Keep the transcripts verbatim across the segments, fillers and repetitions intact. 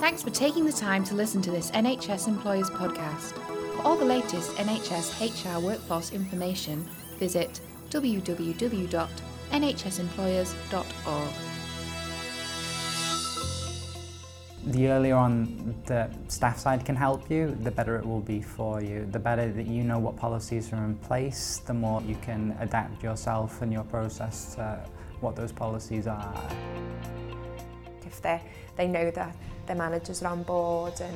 Thanks for taking the time to listen to this N H S Employers podcast. For all the latest N H S H R workforce information, visit w w w dot n h s employers dot org. The earlier on the staff side can help you, the better it will be for you. The better that you know what policies are in place, the more you can adapt yourself and your process to what those policies are. If they they know that their managers are on board and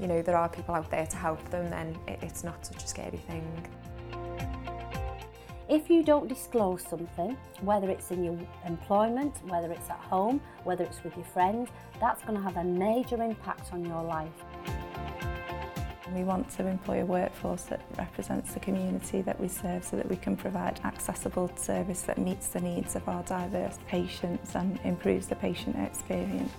you know there are people out there to help them, then it, it's not such a scary thing. If you don't disclose something, whether it's in your employment, whether it's at home, whether it's with your friends, that's going to have a major impact on your life. We want to employ a workforce that represents the community that we serve so that we can provide accessible service that meets the needs of our diverse patients and improves the patient experience.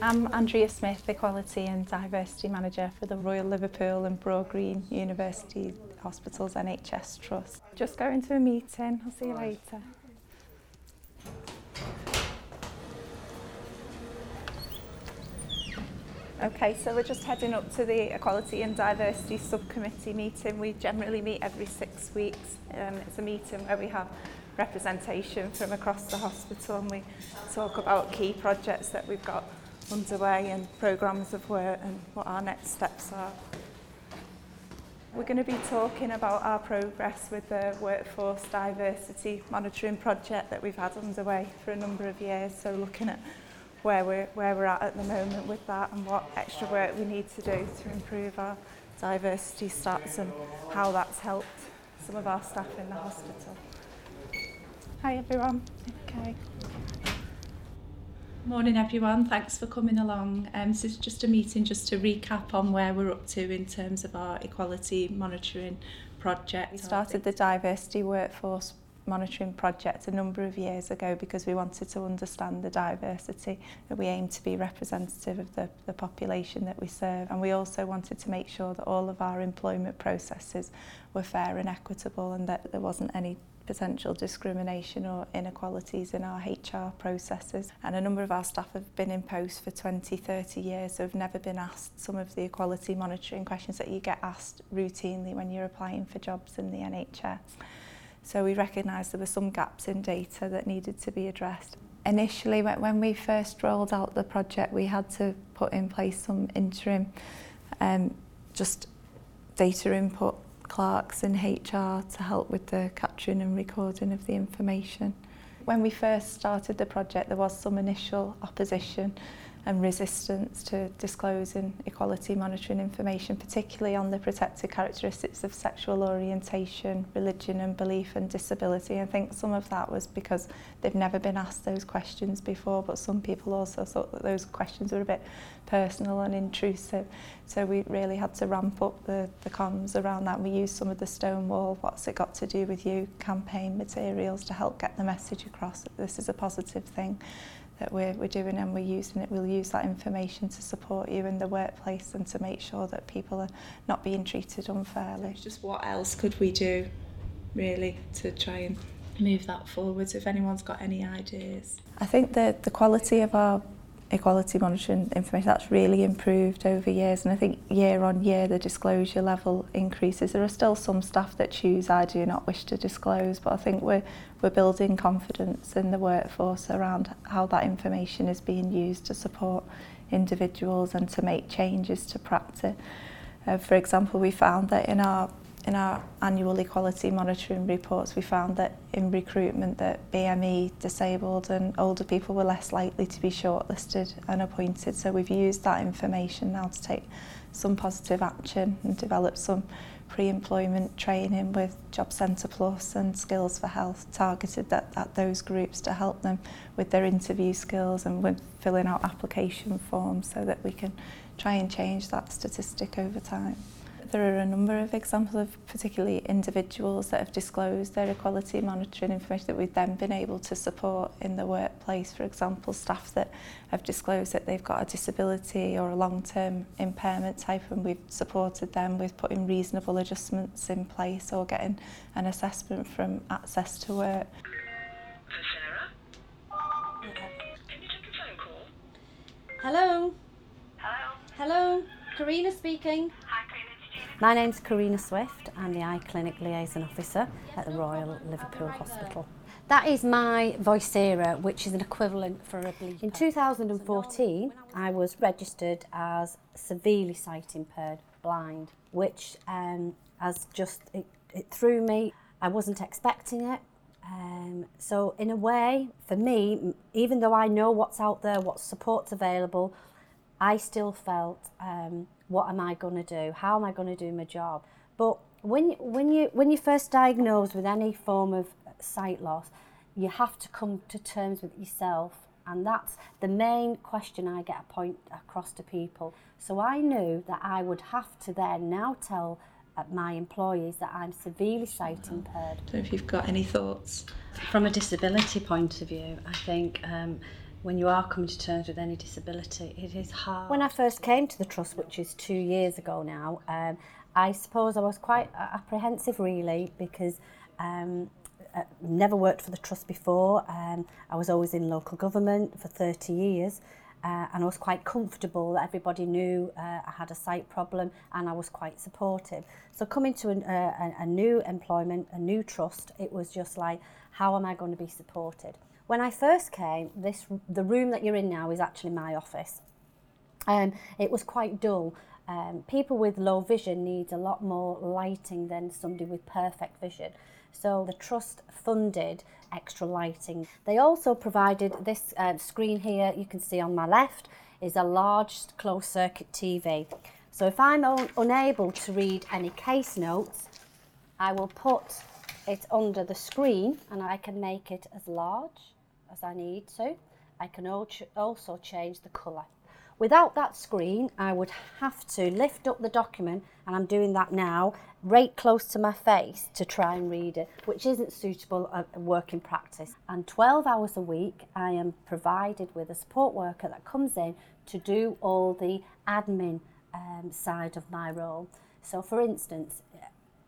I'm Andrea Smith, Equality and Diversity Manager for the Royal Liverpool and Broadgreen University Hospitals N H S Trust. Just going to a meeting, I'll see you later. Okay, so we're just heading up to the Equality and Diversity Subcommittee meeting. We generally meet every six weeks. Um, it's a meeting where we have representation from across the hospital and we talk about key projects that we've got underway and programmes of work and what our next steps are. We're going to be talking about our progress with the workforce diversity monitoring project that we've had underway for a number of years, so looking at where we're, where we're at at the moment with that and what extra work we need to do to improve our diversity stats and how that's helped some of our staff in the hospital. Hi everyone. Okay. Morning everyone, thanks for coming along. Um, this is just a meeting just to recap on where we're up to in terms of our equality monitoring project. We started the diversity workforce monitoring project a number of years ago because we wanted to understand the diversity that we aim to be representative of the, the population that we serve, and we also wanted to make sure that all of our employment processes were fair and equitable and that there wasn't any potential discrimination or inequalities in our H R processes. And a number of our staff have been in post for twenty, thirty years, so have never been asked some of the equality monitoring questions that you get asked routinely when you're applying for jobs in the N H S. So we recognised there were some gaps in data that needed to be addressed. Initially, when we first rolled out the project, we had to put in place some interim um, just data input clerks in H R to help with the capturing and recording of the information. When we first started the project, there was some initial opposition and resistance to disclosing equality monitoring information, particularly on the protected characteristics of sexual orientation, religion and belief and disability. I think some of that was because they've never been asked those questions before, but some people also thought that those questions were a bit personal and intrusive. So we really had to ramp up the, the comms around that. We used some of the Stonewall, what's it got to do with you, campaign materials to help get the message across that this is a positive thing that we're, we're doing and we're using it. We'll use that information to support you in the workplace and to make sure that people are not being treated unfairly. It's just what else could we do, really, to try and move that forward, if anyone's got any ideas? I think that the quality of our equality monitoring information, that's really improved over years, and I think year on year the disclosure level increases. There are still some staff that choose I do not wish to disclose, but I think we're we're building confidence in the workforce around how that information is being used to support individuals and to make changes to practice. Uh, for example, we found that in our in our annual equality monitoring reports, we found that in recruitment that B M E, disabled and older people were less likely to be shortlisted and appointed. So we've used that information now to take some positive action and develop some pre-employment training with Job Centre Plus and Skills for Health targeted at, at those groups to help them with their interview skills and with filling out application forms so that we can try and change that statistic over time. There are a number of examples of particularly individuals that have disclosed their equality monitoring information that we've then been able to support in the workplace. For example, staff that have disclosed that they've got a disability or a long-term impairment type, and we've supported them with putting reasonable adjustments in place or getting an assessment from Access to Work. For Sarah? Okay. Can you take a phone call? Karina speaking. Hi, Karina. My name's Karina Swift. I'm the Eye Clinic Liaison Officer at the Royal Liverpool Hospital. That is my Vocera, which is an equivalent for a bleep. In two thousand fourteen, I was registered as severely sight impaired blind, which um, has just, it, it threw me. I wasn't expecting it. Um, so in a way, for me, even though I know what's out there, what support's available, I still felt, um, what am I going to do? How am I going to do my job? But when when you when you first diagnosed with any form of sight loss, you have to come to terms with yourself, and that's the main question I get a point across to people. So I knew that I would have to then now tell my employees that I'm severely sight impaired. I don't know if you've got any thoughts. From a disability point of view, I think um, when you are coming to terms with any disability, it is hard. When I first came to the Trust, which is two years ago now, um, I suppose I was quite apprehensive really, because um, I never worked for the Trust before. Um, I was always in local government for thirty years. Uh, and I was quite comfortable that everybody knew uh, I had a sight problem, and I was quite supportive. So coming to an, uh, a new employment, a new trust, it was just like, how am I going to be supported? When I first came, this the room that you're in now is actually my office. Um, it was quite dull. Um, people with low vision need a lot more lighting than somebody with perfect vision. So the Trust funded extra lighting. They also provided this uh, screen here, you can see on my left, is a large closed circuit T V. So if I'm un- unable to read any case notes, I will put it under the screen, and I can make it as large as I need to. I can also change the colour. Without that screen, I would have to lift up the document, and I'm doing that now, right close to my face to try and read it, which isn't suitable at working practice. And twelve hours a week, I am provided with a support worker that comes in to do all the admin um, side of my role. So for instance,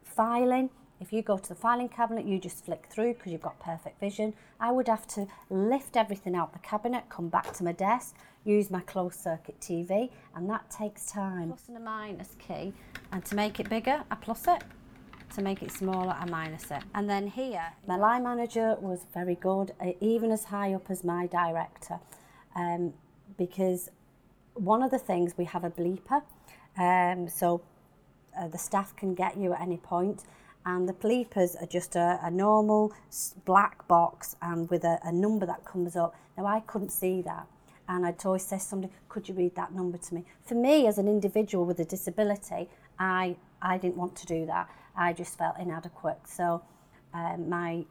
filing, if you go to the filing cabinet, you just flick through because you've got perfect vision. I would have to lift everything out the cabinet, come back to my desk, use my closed circuit T V, and that takes time. Plus and a minus key, and to make it bigger, I plus it. To make it smaller, I minus it. And then here, my line manager was very good, even as high up as my director, um, because one of the things, we have a bleeper, um, so uh, the staff can get you at any point. And the bleepers are just a, a normal black box and with a, a number that comes up. Now, I couldn't see that. And I'd always say to somebody, could you read that number to me? For me, as an individual with a disability, I I didn't want to do that. I just felt inadequate. So um, my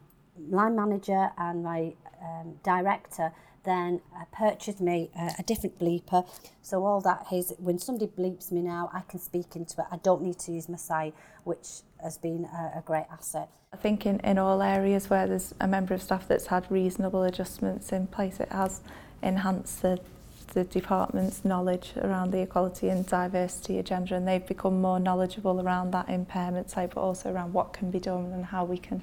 line manager and my um, director then uh, purchased me uh, a different bleeper. So all that is, when somebody bleeps me now, I can speak into it. I don't need to use my sight, which has been a, a great asset. I think in, in all areas where there's a member of staff that's had reasonable adjustments in place, it has enhanced the, the department's knowledge around the equality and diversity agenda, and they've become more knowledgeable around that impairment type, but also around what can be done and how we can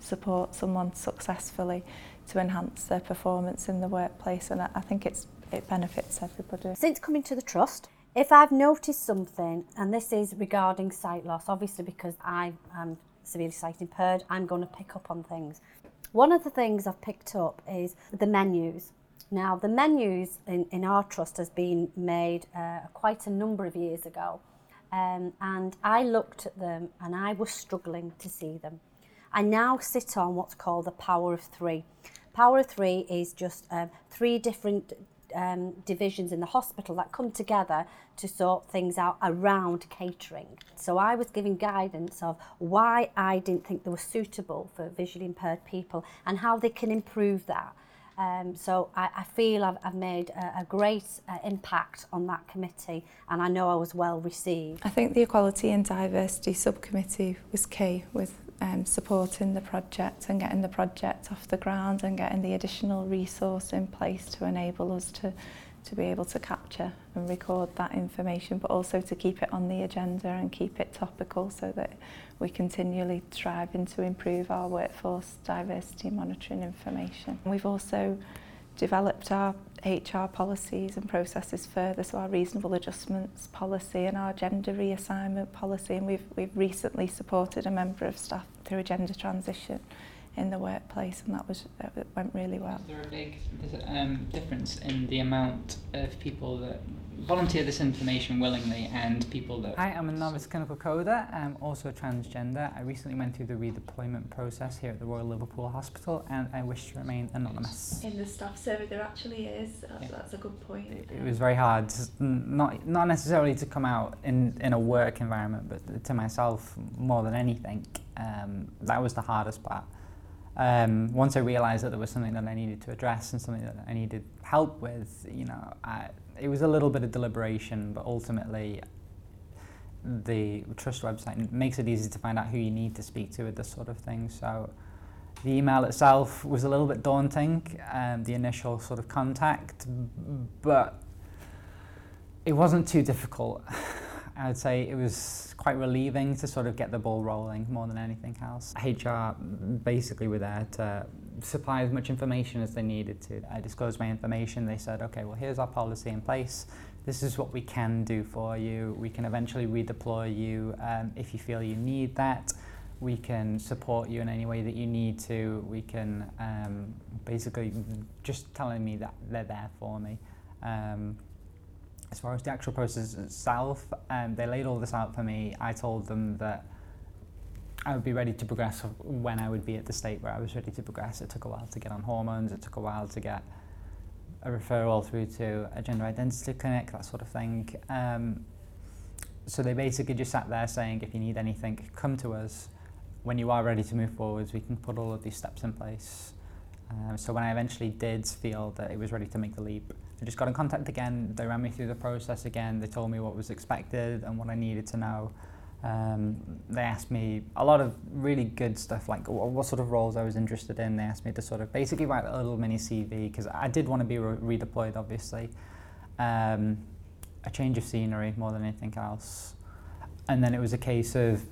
support someone successfully to enhance their performance in the workplace, and I, I think it's it benefits everybody. Since coming to the Trust, if I've noticed something, and this is regarding sight loss, obviously because I am severely sight impaired, I'm going to pick up on things. One of the things I've picked up is the menus. Now, the menus in, in our Trust has been made uh, quite a number of years ago, um, and I looked at them and I was struggling to see them. I now sit on what's called the Power of Three. Power of Three is just uh, three different um, divisions in the hospital that come together to sort things out around catering. So I was giving guidance of why I didn't think they were suitable for visually impaired people and how they can improve that. Um, so I, I feel I've, I've made a, a great uh, impact on that committee, and I know I was well received. I think the Equality and Diversity Subcommittee was key with um, supporting the project and getting the project off the ground and getting the additional resource in place to enable us to, to be able to capture and record that information, but also to keep it on the agenda and keep it topical so that we continually strive to improve our workforce diversity monitoring information. We've also developed our H R policies and processes further, so our reasonable adjustments policy and our gender reassignment policy, and we've we've recently supported a member of staff through a gender transition in the workplace, and that was that went really well. Is there a big um, difference in the amount of people that volunteer this information willingly and people that... Hi, I'm a novice clinical coder. I'm also transgender. I recently went through the redeployment process here at the Royal Liverpool Hospital, and I wish to remain anonymous. In the staff survey there actually is, that's, yeah. that's a good point. It, it was very hard, to, not not necessarily to come out in, in a work environment, but to myself more than anything. Um, that was the hardest part. Um, once I realised that there was something that I needed to address and something that I needed help with, you know, I, it was a little bit of deliberation, but ultimately the Trust website makes it easy to find out who you need to speak to with this sort of thing. So the email itself was a little bit daunting, um, the initial sort of contact, but it wasn't too difficult. I would say it was quite relieving to sort of get the ball rolling more than anything else. H R basically were there to supply as much information as they needed to. I disclosed my information. They said, okay, well, here's our policy in place. This is what we can do for you. We can eventually redeploy you um, if you feel you need that. We can support you in any way that you need to. We can um, basically just telling me that they're there for me. Um, As far as the actual process itself, um, they laid all this out for me. I told them that I would be ready to progress when I would be at the state where I was ready to progress. It took a while to get on hormones, it took a while to get a referral through to a gender identity clinic, that sort of thing. Um, so they basically just sat there saying, if you need anything, come to us. When you are ready to move forwards, we can put all of these steps in place. Um, so when I eventually did feel that it was ready to make the leap, I just got in contact again. They ran me through the process again. They told me what was expected and what I needed to know. Um, they asked me a lot of really good stuff, like what, what sort of roles I was interested in. They asked me to sort of basically write a little mini C V, because I did want to be re- redeployed, obviously. Um, a change of scenery more than anything else. And then it was a case of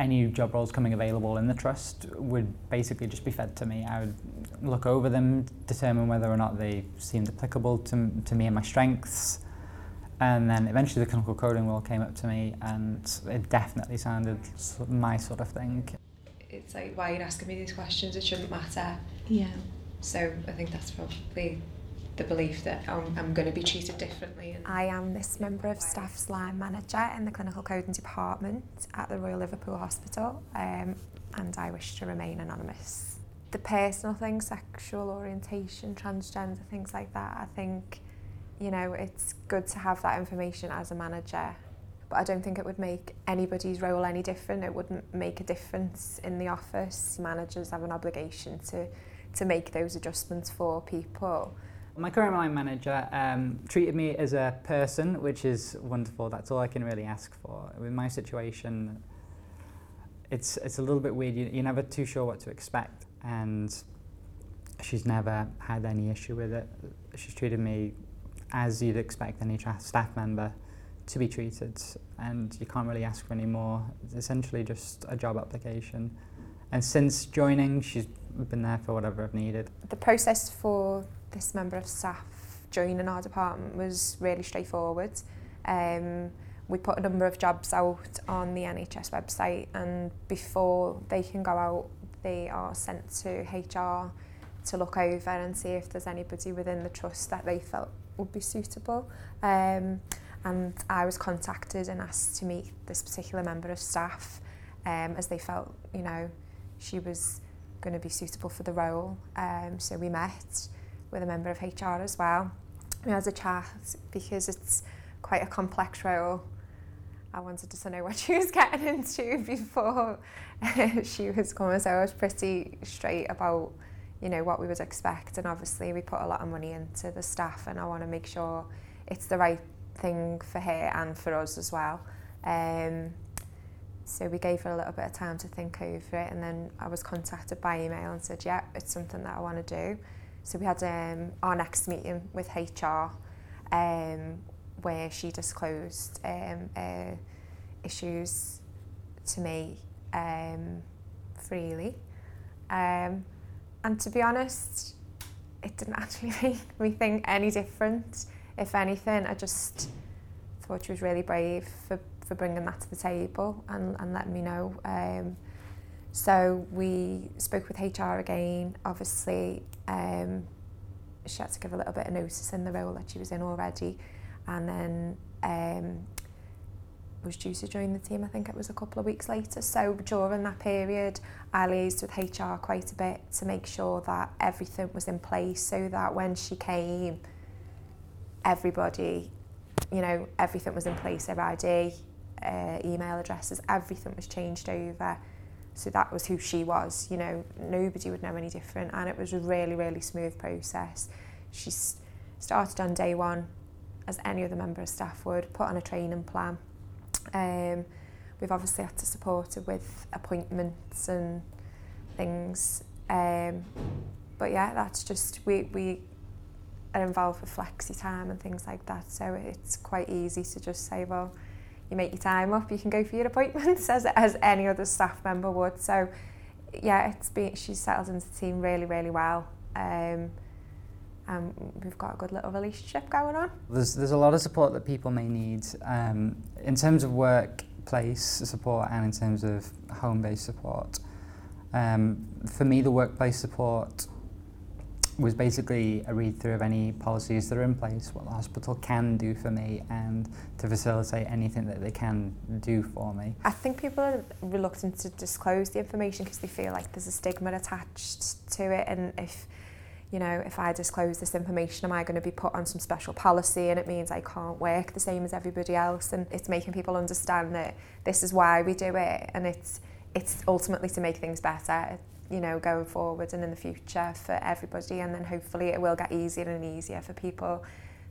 any job roles coming available in the Trust would basically just be fed to me. I would look over them, determine whether or not they seemed applicable to, to me and my strengths. And then eventually the clinical coding role came up to me, and it definitely sounded my sort of thing. It's like, why are you asking me these questions? It shouldn't matter. Yeah. So I think that's probably the belief that I'm, I'm going to be treated differently. And I am this member of staff's line manager in the clinical coding department at the Royal Liverpool Hospital, um, and I wish to remain anonymous. The personal things, sexual orientation, transgender, things like that, I think, you know, it's good to have that information as a manager, but I don't think it would make anybody's role any different. It wouldn't make a difference in the office. Managers have an obligation to, to make those adjustments for people. My current line manager um, treated me as a person, which is wonderful. That's all I can really ask for. With my situation, it's it's a little bit weird. You, you're never too sure what to expect, and she's never had any issue with it. She's treated me as you'd expect any tra- staff member to be treated, and you can't really ask for any more. It's essentially just a job application. And since joining, she's been there for whatever I've needed. The process for this member of staff joining our department was really straightforward. Um, we put a number of jobs out on the N H S website, and before they can go out, they are sent to H R to look over and see if there's anybody within the Trust that they felt would be suitable. Um, and I was contacted and asked to meet this particular member of staff um, as they felt, you know, she was going to be suitable for the role. Um, so we met with a member of H R as well. We had a chat because it's quite a complex role. I wanted to know what she was getting into before she was coming, so I was pretty straight about, you know, what we would expect. And obviously we put a lot of money into the staff, and I want to make sure it's the right thing for her and for us as well. Um, So we gave her a little bit of time to think over it, and then I was contacted by email and said, yeah, it's something that I want to do. So we had um, our next meeting with H R, um, where she disclosed um, uh, issues to me um, freely. Um, and to be honest, it didn't actually make me think any different. If anything, I just thought she was really brave for, for bringing that to the table and, and letting me know. Um, so we spoke with H R again. Obviously, um, she had to give a little bit of notice in the role that she was in already, and then um, was due to join the team, I think it was a couple of weeks later. So during that period, I liaised with H R quite a bit to make sure that everything was in place so that when she came, everybody, you know, everything was in place, their I D, uh, email addresses, everything was changed over. So that was who she was, you know, nobody would know any different. And it was a really, really smooth process. She started on day one, as any other member of staff would, put on a training plan. Um, we've obviously had to support her with appointments and things. Um, but yeah, that's just, we, we are involved with flexi time and things like that. So it's quite easy to just say, well, you make your time up, you can go for your appointments as as any other staff member would. So yeah, it's been, she's settled into the team really, really well. Um, Um, we've got a good little relationship going on. There's there's a lot of support that people may need um, in terms of workplace support and in terms of home-based support. Um, for me, the workplace support was basically a read-through of any policies that are in place, what the hospital can do for me, and to facilitate anything that they can do for me. I think people are reluctant to disclose the information because they feel like there's a stigma attached to it, and if you know, if I disclose this information, am I going to be put on some special policy and it means I can't work the same as everybody else? And it's making people understand that this is why we do it, and it's it's ultimately to make things better, you know, going forward and in the future for everybody. And then hopefully it will get easier and easier for people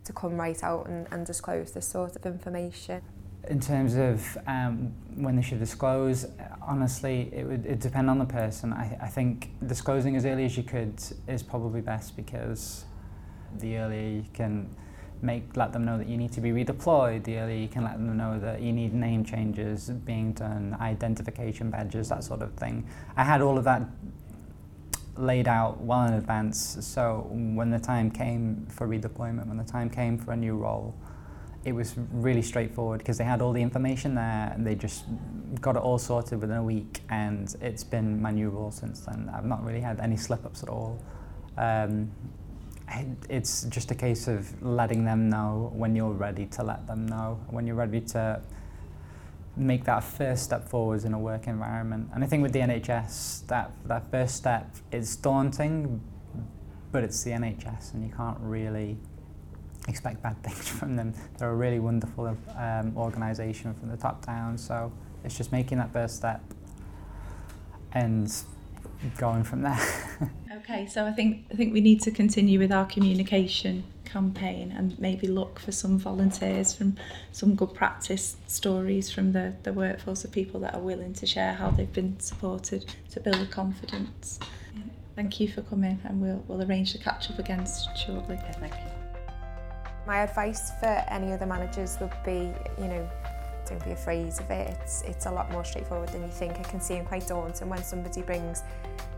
to come right out and, and disclose this sort of information. In terms of um, when they should disclose, honestly, it would it depend on the person. I, I think disclosing as early as you could is probably best, because the earlier you can make let them know that you need to be redeployed, the earlier you can let them know that you need name changes being done, identification badges, that sort of thing. I had all of that laid out well in advance, so when the time came for redeployment, when the time came for a new role, it was really straightforward because they had all the information there and they just got it all sorted within a week, and it's been my new role since then. I've not really had any slip-ups at all. Um, it's just a case of letting them know when you're ready to let them know, when you're ready to make that first step forwards in a work environment. And I think with the N H S, that, that first step is daunting, but it's the N H S and you can't really expect bad things from them. They're a really wonderful um, organisation from the top down, so it's just making that first step and going from there. Okay, so I think I think we need to continue with our communication campaign and maybe look for some volunteers from some good practice stories from the, the workforce of people that are willing to share how they've been supported to build confidence. Thank you for coming, and we'll, we'll arrange to catch up again shortly. Yeah, thank you. My advice for any other managers would be, you know, don't be afraid of it. It's it's a lot more straightforward than you think. It can seem quite daunting when somebody brings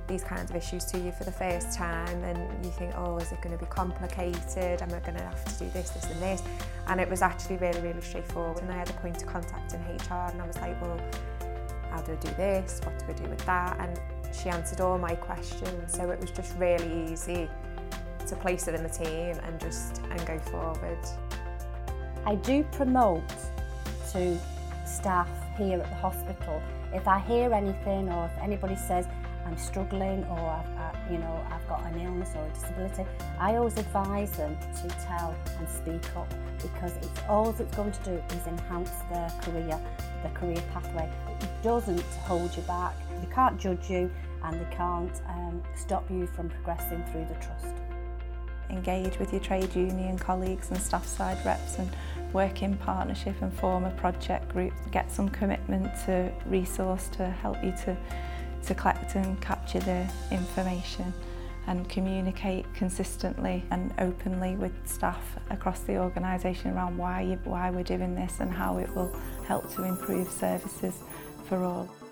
these kinds of issues to you for the first time, and you think, oh, is it going to be complicated? Am I going to have to do this, this and this? And it was actually really, really straightforward. And I had a point of contact in H R, and I was like, well, how do I do this? What do I do with that? And she answered all my questions, so it was just really easy to place it in the team and just and go forward. I do promote to staff here at the hospital. If I hear anything, or if anybody says I'm struggling, or I've, I, you know, I've got an illness or a disability, I always advise them to tell and speak up, because it's all it's going to do is enhance their career, their career pathway. It doesn't hold you back. They can't judge you, and they can't um, stop you from progressing through the trust. Engage with your trade union colleagues and staff side reps, and work in partnership and form a project group. Get some commitment to resource to help you to, to collect and capture the information, and communicate consistently and openly with staff across the organisation around why, you, why we're doing this and how it will help to improve services for all.